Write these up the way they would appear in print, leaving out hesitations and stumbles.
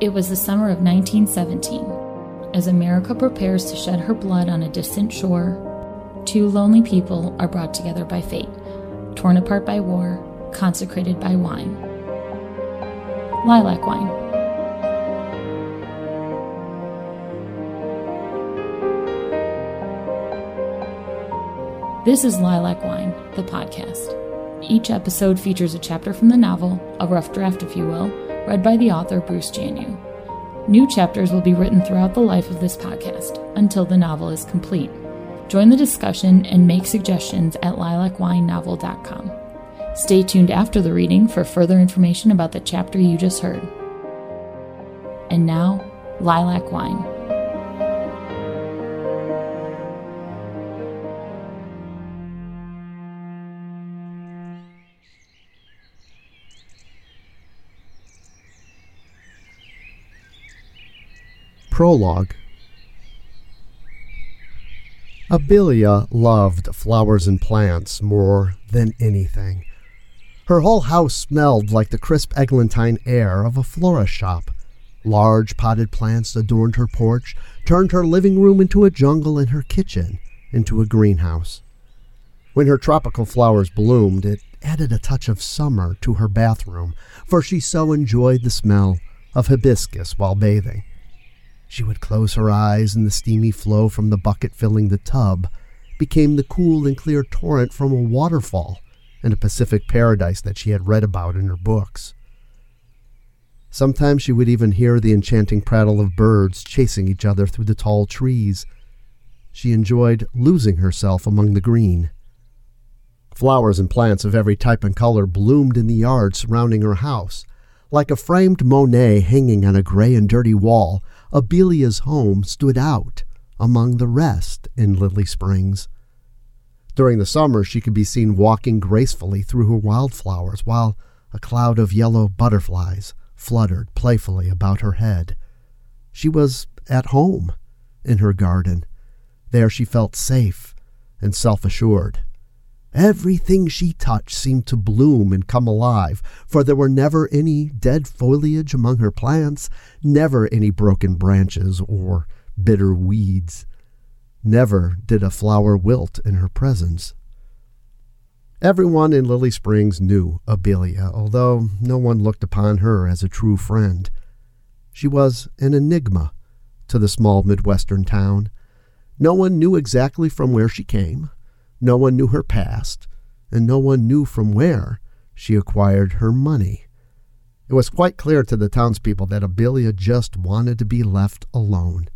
It was the summer of 1917. As America prepares to shed her blood on a distant shore, two lonely people are brought together by fate, torn apart by war, consecrated by wine. Lilac wine. This is Lilac Wine, the podcast. Each episode features a chapter from the novel, a rough draft if you will, read by the author Bruce Janu. New chapters will be written throughout the life of this podcast, until the novel is complete. Join the discussion and make suggestions at lilacwinenovel.com. Stay tuned after the reading for further information about the chapter you just heard. And now, Lilac Wine. Prologue. Abelia loved flowers and plants more than anything. Her whole house smelled like the crisp eglantine air of a florist shop. Large potted plants adorned her porch, turned her living room into a jungle and her kitchen into a greenhouse. When her tropical flowers bloomed, it added a touch of summer to her bathroom, for she so enjoyed the smell of hibiscus while bathing. She would close her eyes, and the steamy flow from the bucket filling the tub became the cool and clear torrent from a waterfall in a Pacific paradise that she had read about in her books. Sometimes she would even hear the enchanting prattle of birds chasing each other through the tall trees. She enjoyed losing herself among the green. Flowers and plants of every type and color bloomed in the yard surrounding her house. Like a framed Monet hanging on a gray and dirty wall, Abelia's home stood out among the rest in Lily Springs. During the summer, she could be seen walking gracefully through her wildflowers while a cloud of yellow butterflies fluttered playfully about her head. She was at home in her garden. There she felt safe and self-assured. Everything she touched seemed to bloom and come alive, for there were never any dead foliage among her plants, never any broken branches or bitter weeds. Never did a flower wilt in her presence. Everyone in Lily Springs knew Abelia, although no one looked upon her as a true friend. She was an enigma to the small Midwestern town. No one knew exactly from where she came. No one knew her past, and no one knew from where she acquired her money. It was quite clear to the townspeople that Abelia just wanted to be left alone.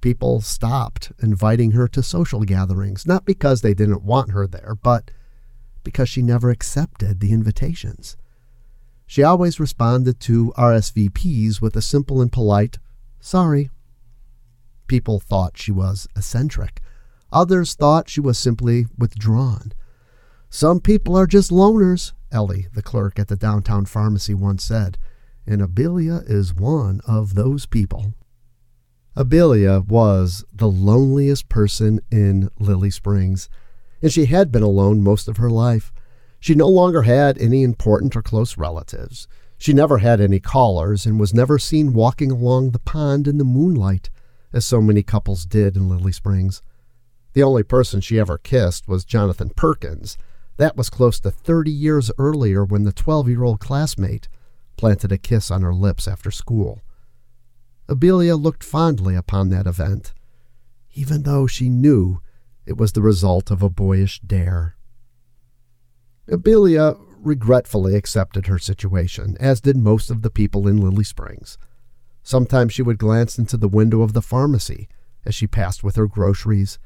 People stopped inviting her to social gatherings, not because they didn't want her there, but because she never accepted the invitations. She always responded to RSVPs with a simple and polite, "Sorry." People thought she was eccentric. Others thought she was simply withdrawn. "Some people are just loners," Ellie, the clerk at the downtown pharmacy, once said, and Abelia is one of those people. Abelia was the loneliest person in Lily Springs, and she had been alone most of her life. She no longer had any important or close relatives. She never had any callers and was never seen walking along the pond in the moonlight, as so many couples did in Lily Springs. The only person she ever kissed was Jonathan Perkins. That was close to 30 years earlier when the 12-year-old classmate planted a kiss on her lips after school. Abelia looked fondly upon that event, even though she knew it was the result of a boyish dare. Abelia regretfully accepted her situation, as did most of the people in Lily Springs. Sometimes she would glance into the window of the pharmacy as she passed with her groceries,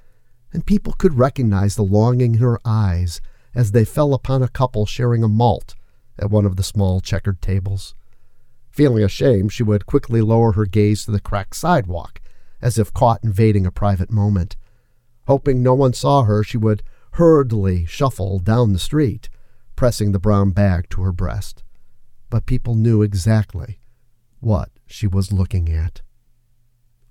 and people could recognize the longing in her eyes as they fell upon a couple sharing a malt at one of the small checkered tables. Feeling ashamed, she would quickly lower her gaze to the cracked sidewalk, as if caught invading a private moment. Hoping no one saw her, she would hurriedly shuffle down the street, pressing the brown bag to her breast. But people knew exactly what she was looking at.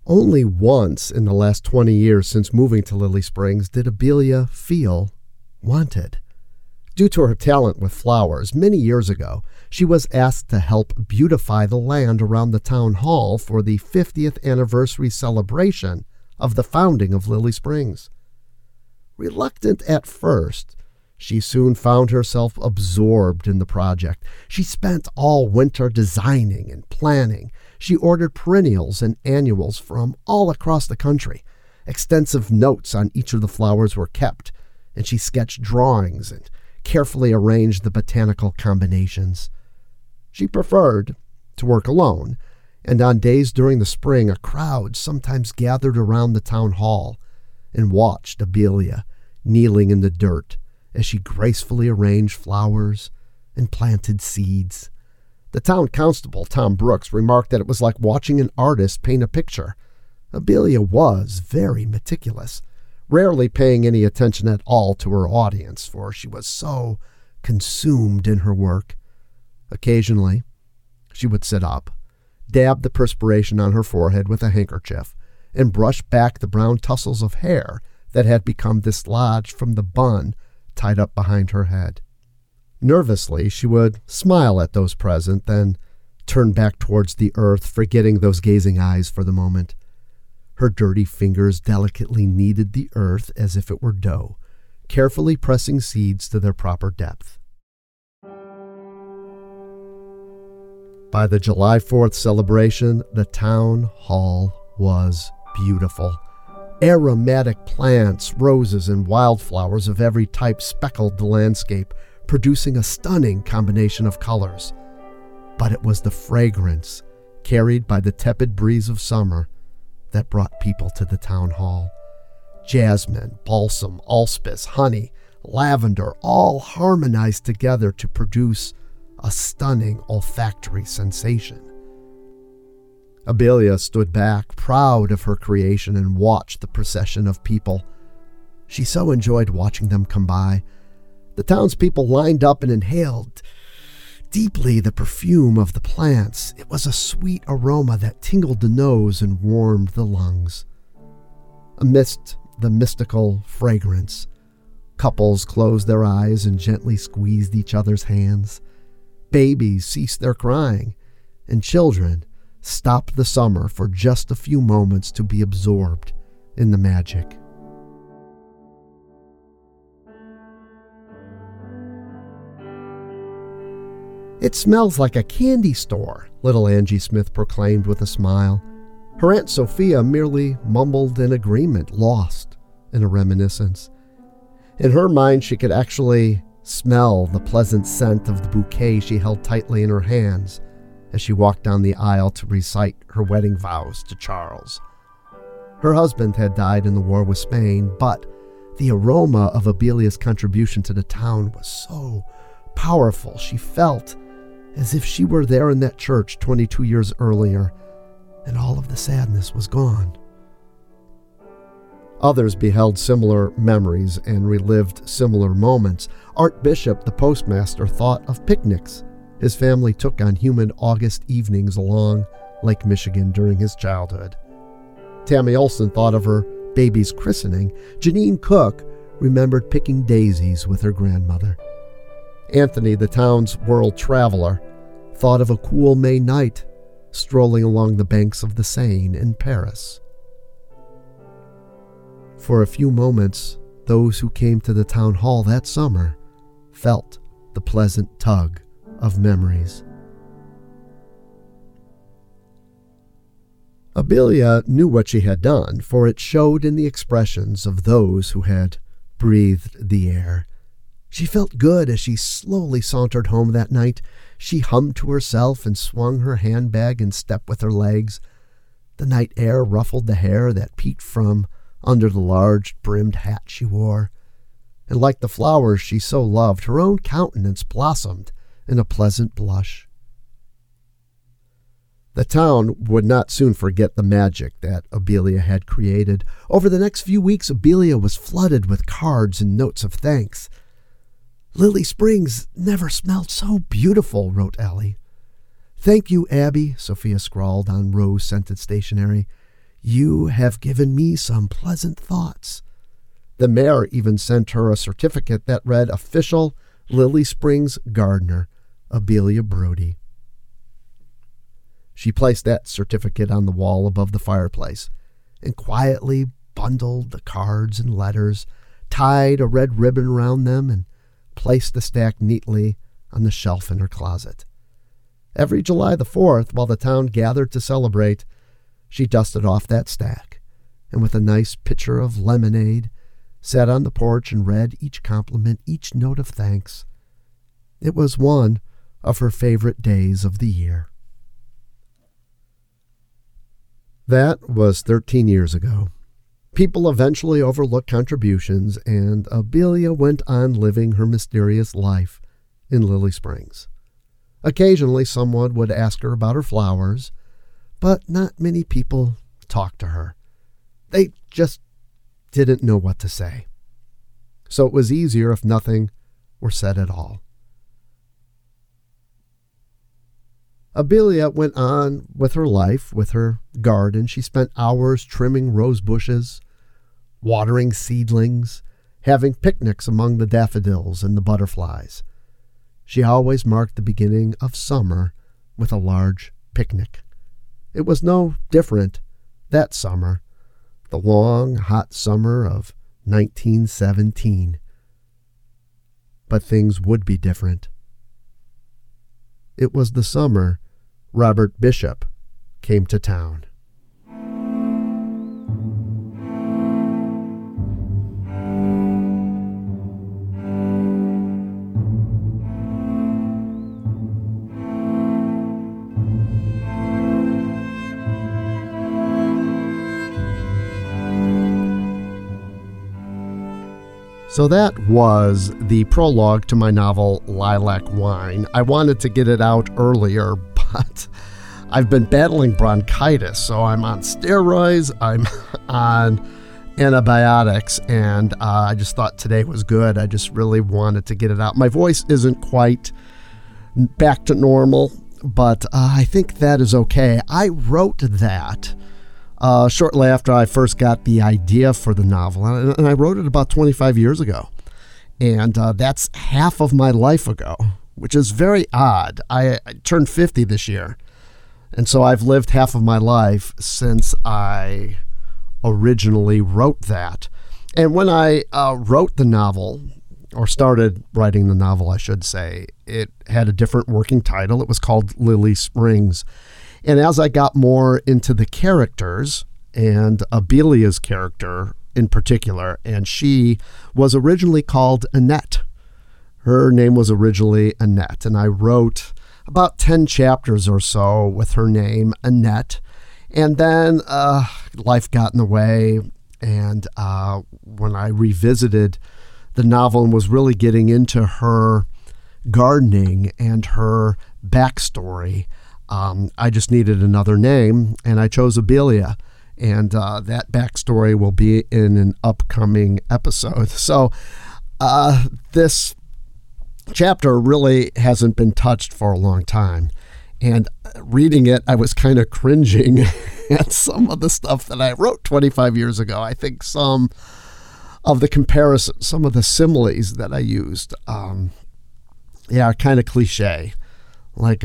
Only once in the last 20 years since moving to Lily Springs did Abelia feel wanted. Due to her talent with flowers, many years ago, she was asked to help beautify the land around the town hall for the 50th anniversary celebration of the founding of Lily Springs. Reluctant at first, she soon found herself absorbed in the project. She spent all winter designing and planning. She ordered perennials and annuals from all across the country. Extensive notes on each of the flowers were kept, and she sketched drawings and carefully arranged the botanical combinations. She preferred to work alone, and on days during the spring, a crowd sometimes gathered around the town hall and watched Abelia kneeling in the dirt as she gracefully arranged flowers and planted seeds. The town constable, Tom Brooks, remarked that it was like watching an artist paint a picture. Abelia was very meticulous, rarely paying any attention at all to her audience, for she was so consumed in her work. Occasionally, she would sit up, dab the perspiration on her forehead with a handkerchief, and brush back the brown tussles of hair that had become dislodged from the bun tied up behind her head. Nervously, she would smile at those present, then turn back towards the earth, forgetting those gazing eyes for the moment. Her dirty fingers delicately kneaded the earth as if it were dough, carefully pressing seeds to their proper depth. By the July 4th celebration, the town hall was beautiful. Aromatic plants, roses, and wildflowers of every type speckled the landscape, producing a stunning combination of colors. But it was the fragrance, carried by the tepid breeze of summer, that brought people to the town hall. Jasmine, balsam, allspice, honey, lavender, all harmonized together to produce a stunning olfactory sensation. Abelia stood back, proud of her creation, and watched the procession of people. She so enjoyed watching them come by. The townspeople lined up and inhaled deeply the perfume of the plants. It was a sweet aroma that tingled the nose and warmed the lungs. Amidst the mystical fragrance, couples closed their eyes and gently squeezed each other's hands. Babies ceased their crying, and children stopped the summer for just a few moments to be absorbed in the magic. "It smells like a candy store," little Angie Smith proclaimed with a smile. Her Aunt Sophia merely mumbled in agreement, lost in a reminiscence. In her mind, she could actually smell the pleasant scent of the bouquet she held tightly in her hands as she walked down the aisle to recite her wedding vows to Charles. Her husband had died in the war with Spain, but the aroma of Abelia's contribution to the town was so powerful she felt as if she were there in that church 22 years earlier, and all of the sadness was gone. Others beheld similar memories and relived similar moments. Art Bishop, the postmaster, thought of picnics his family took on humid August evenings along Lake Michigan during his childhood. Tammy Olsen thought of her baby's christening. Janine Cook remembered picking daisies with her grandmother. Anthony, the town's world traveler, thought of a cool May night strolling along the banks of the Seine in Paris. For a few moments, those who came to the town hall that summer felt the pleasant tug of memories. Abelia knew what she had done, for it showed in the expressions of those who had breathed the air. She felt good as she slowly sauntered home that night. She hummed to herself and swung her handbag in step with her legs. The night air ruffled the hair that peeked from under the large brimmed hat she wore, and like the flowers she so loved, her own countenance blossomed in a pleasant blush. The town would not soon forget the magic that Abelia had created. Over the next few weeks, Abelia was flooded with cards and notes of thanks. "Lily Springs never smelled so beautiful," wrote Ellie. "Thank you, Abby," Sophia scrawled on rose-scented stationery. "You have given me some pleasant thoughts." The mayor even sent her a certificate that read "Official Lily Springs gardener, Abelia Brody. She placed that certificate on the wall above the fireplace and quietly bundled the cards and letters, tied a red ribbon around them, and placed the stack neatly on the shelf in her closet. Every July the 4th, while the town gathered to celebrate, she dusted off that stack, and with a nice pitcher of lemonade, sat on the porch and read each compliment, each note of thanks. It was one of her favorite days of the year. That was 13 years ago. People eventually overlooked contributions, and Abelia went on living her mysterious life in Lily Springs. Occasionally someone would ask her about her flowers, but not many people talked to her. They just didn't know what to say. So it was easier if nothing were said at all. Abelia went on with her life, with her garden. She spent hours trimming rose bushes, watering seedlings, having picnics among the daffodils and the butterflies. She always marked the beginning of summer with a large picnic. It was no different that summer, the long, hot summer of 1917. But things would be different. It was the summer Robert Bishop came to town. So that was the prologue to my novel, Lilac Wine. I wanted to get it out earlier, but I've been battling bronchitis, so I'm on steroids, I'm on antibiotics, and I just thought today was good. I just really wanted to get it out. My voice isn't quite back to normal, but I think that is okay. I wrote that shortly after I first got the idea for the novel, and I wrote it about 25 years ago, and that's half of my life ago, which is very odd. I turned 50 this year, and so I've lived half of my life since I originally wrote that. And when I wrote the novel, or started writing the novel, I should say, it had a different working title. It was called Lily Springs. And as I got more into the characters, and Abelia's character in particular, and she was originally called Annette. Her name was originally Annette, and I wrote about 10 chapters or so with her name, Annette. And then life got in the way, and when I revisited the novel and was really getting into her gardening and her backstory, I just needed another name, and I chose Abelia, and that backstory will be in an upcoming episode. So this chapter really hasn't been touched for a long time, and reading it, I was kind of cringing at some of the stuff that I wrote 25 years ago. I think some of the comparisons, some of the similes that I used, are kind of cliche, like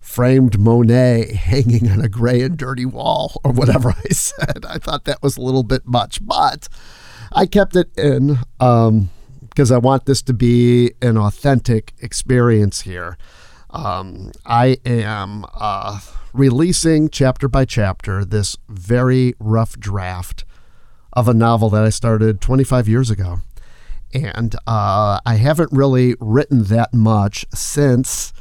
framed Monet hanging on a gray and dirty wall, or whatever I said. I thought that was a little bit much, but I kept it in because I want this to be an authentic experience here. I am releasing chapter by chapter this very rough draft of a novel that I started 25 years ago. And I haven't really written that much since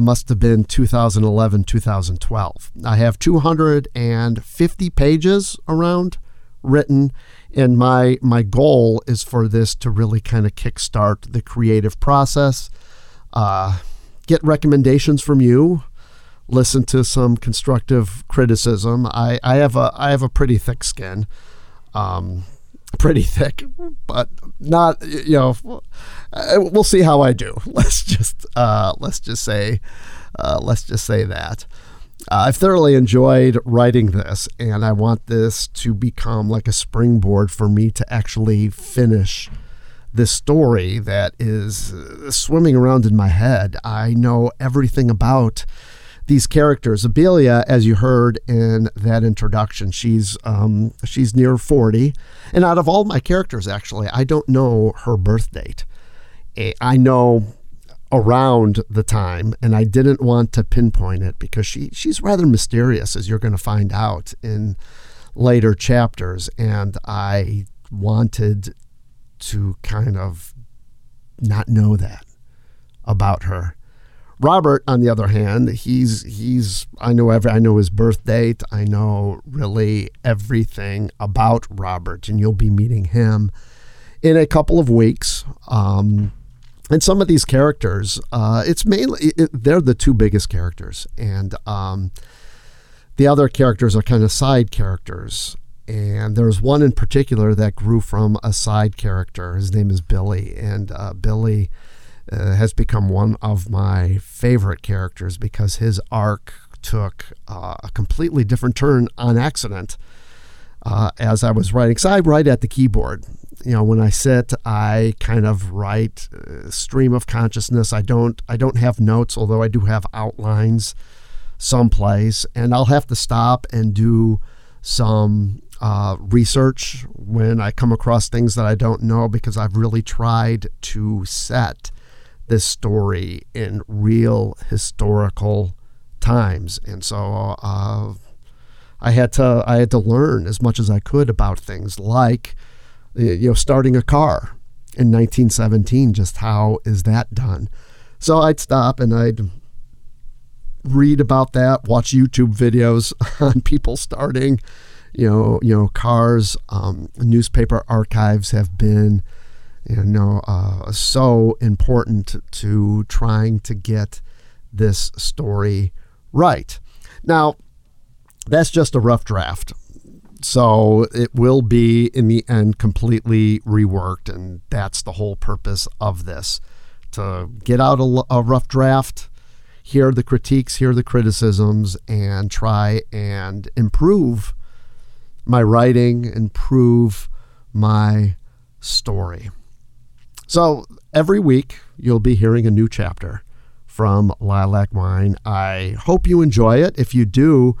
must have been 2011, 2012. I have 250 pages around written, and my goal is for this to really kind of kickstart the creative process, get recommendations from you, listen to some constructive criticism. I have a pretty thick skin, pretty thick, but not, we'll see how I do. Let's just say that I've thoroughly enjoyed writing this, and I want this to become like a springboard for me to actually finish this story that is swimming around in my head. I know everything about these characters. Abelia, as you heard in that introduction, she's near 40, and out of all my characters, actually, I don't know her birth date. I know around the time, and I didn't want to pinpoint it because she's rather mysterious, as you're going to find out in later chapters, and I wanted to kind of not know that about her. Robert, on the other hand, I know his birth date. I know really everything about Robert, and you'll be meeting him in a couple of weeks. And some of these characters, they're the two biggest characters, and the other characters are kind of side characters. And there's one in particular that grew from a side character. His name is Billy, and Billy has become one of my favorite characters because his arc took a completely different turn on accident as I was writing. So I write at the keyboard. You know, when I sit, I kind of write stream of consciousness. I don't have notes, although I do have outlines someplace, and I'll have to stop and do some research when I come across things that I don't know, because I've really tried to set this story in real historical times, and so I had to learn as much as I could about things like, you know, starting a car in 1917. Just how is that done? So I'd stop and I'd read about that, watch YouTube videos on people starting, you know, cars. Newspaper archives have been, so important to trying to get this story right. Now, that's just a rough draft, so it will be in the end completely reworked, and that's the whole purpose of this, to get out a rough draft, hear the critiques, hear the criticisms, and try and improve my writing, improve my story. So every week you'll be hearing a new chapter from Lilac Wine. I hope you enjoy it. If you do,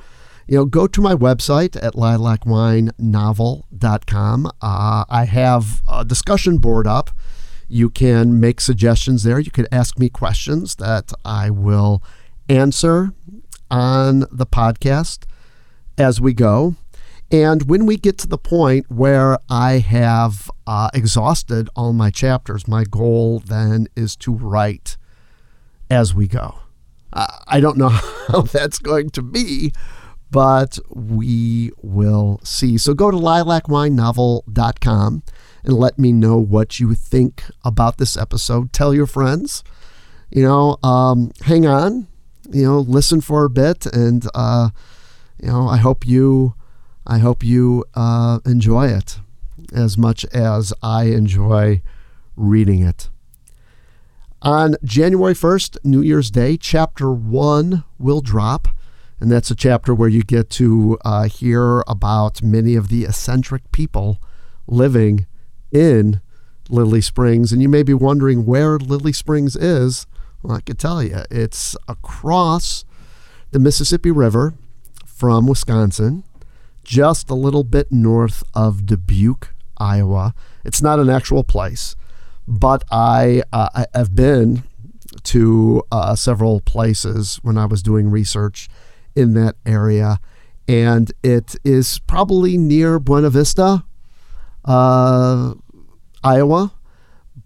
go to my website at lilacwinenovel.com. I have a discussion board up. You can make suggestions there. You can ask me questions that I will answer on the podcast as we go. And when we get to the point where I have exhausted all my chapters, my goal then is to write as we go. I don't know how that's going to be, but we will see. So go to lilacwinenovel.com and let me know what you think about this episode. Tell your friends, hang on, listen for a bit, and I hope you enjoy it as much as I enjoy reading it. On January 1st, New Year's Day, Chapter 1 will drop, and that's a chapter where you get to hear about many of the eccentric people living in Lily Springs. And you may be wondering where Lily Springs is. Well, I can tell you, it's across the Mississippi River from Wisconsin, just a little bit north of Dubuque, Iowa. It's not an actual place, but I have been to several places when I was doing research in that area, and it is probably near Buena Vista, Iowa,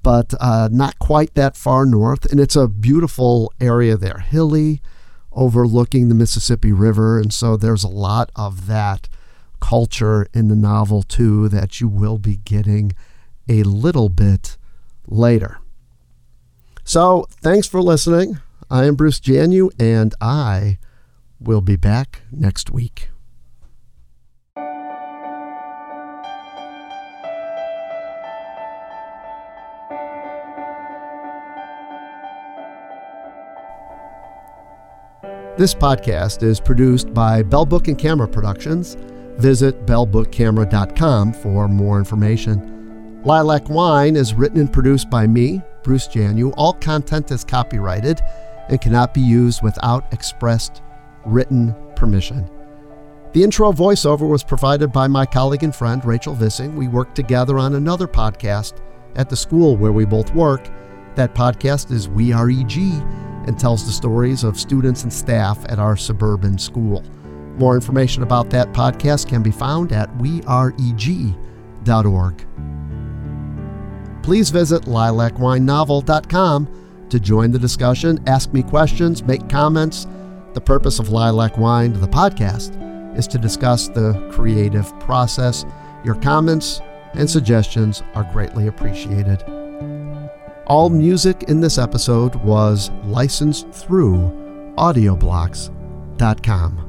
but not quite that far north. And it's a beautiful area there, hilly, overlooking the Mississippi River, and so there's a lot of that culture in the novel too that you will be getting a little bit later. So thanks for listening. I am Bruce Janu, and I will be back next week. This podcast is produced by Bell Book and Camera Productions. Visit bellbookcamera.com for more information. Lilac Wine is written and produced by me, Bruce Janu. All content is copyrighted and cannot be used without expressed written permission. The intro voiceover was provided by my colleague and friend, Rachel Vissing. We worked together on another podcast at the school where we both work. That podcast is We Are E.G. and tells the stories of students and staff at our suburban school. More information about that podcast can be found at weareg.org. Please visit lilacwinenovel.com to join the discussion, ask me questions, make comments. The purpose of Lilac Wine, the podcast, is to discuss the creative process. Your comments and suggestions are greatly appreciated. All music in this episode was licensed through audioblocks.com.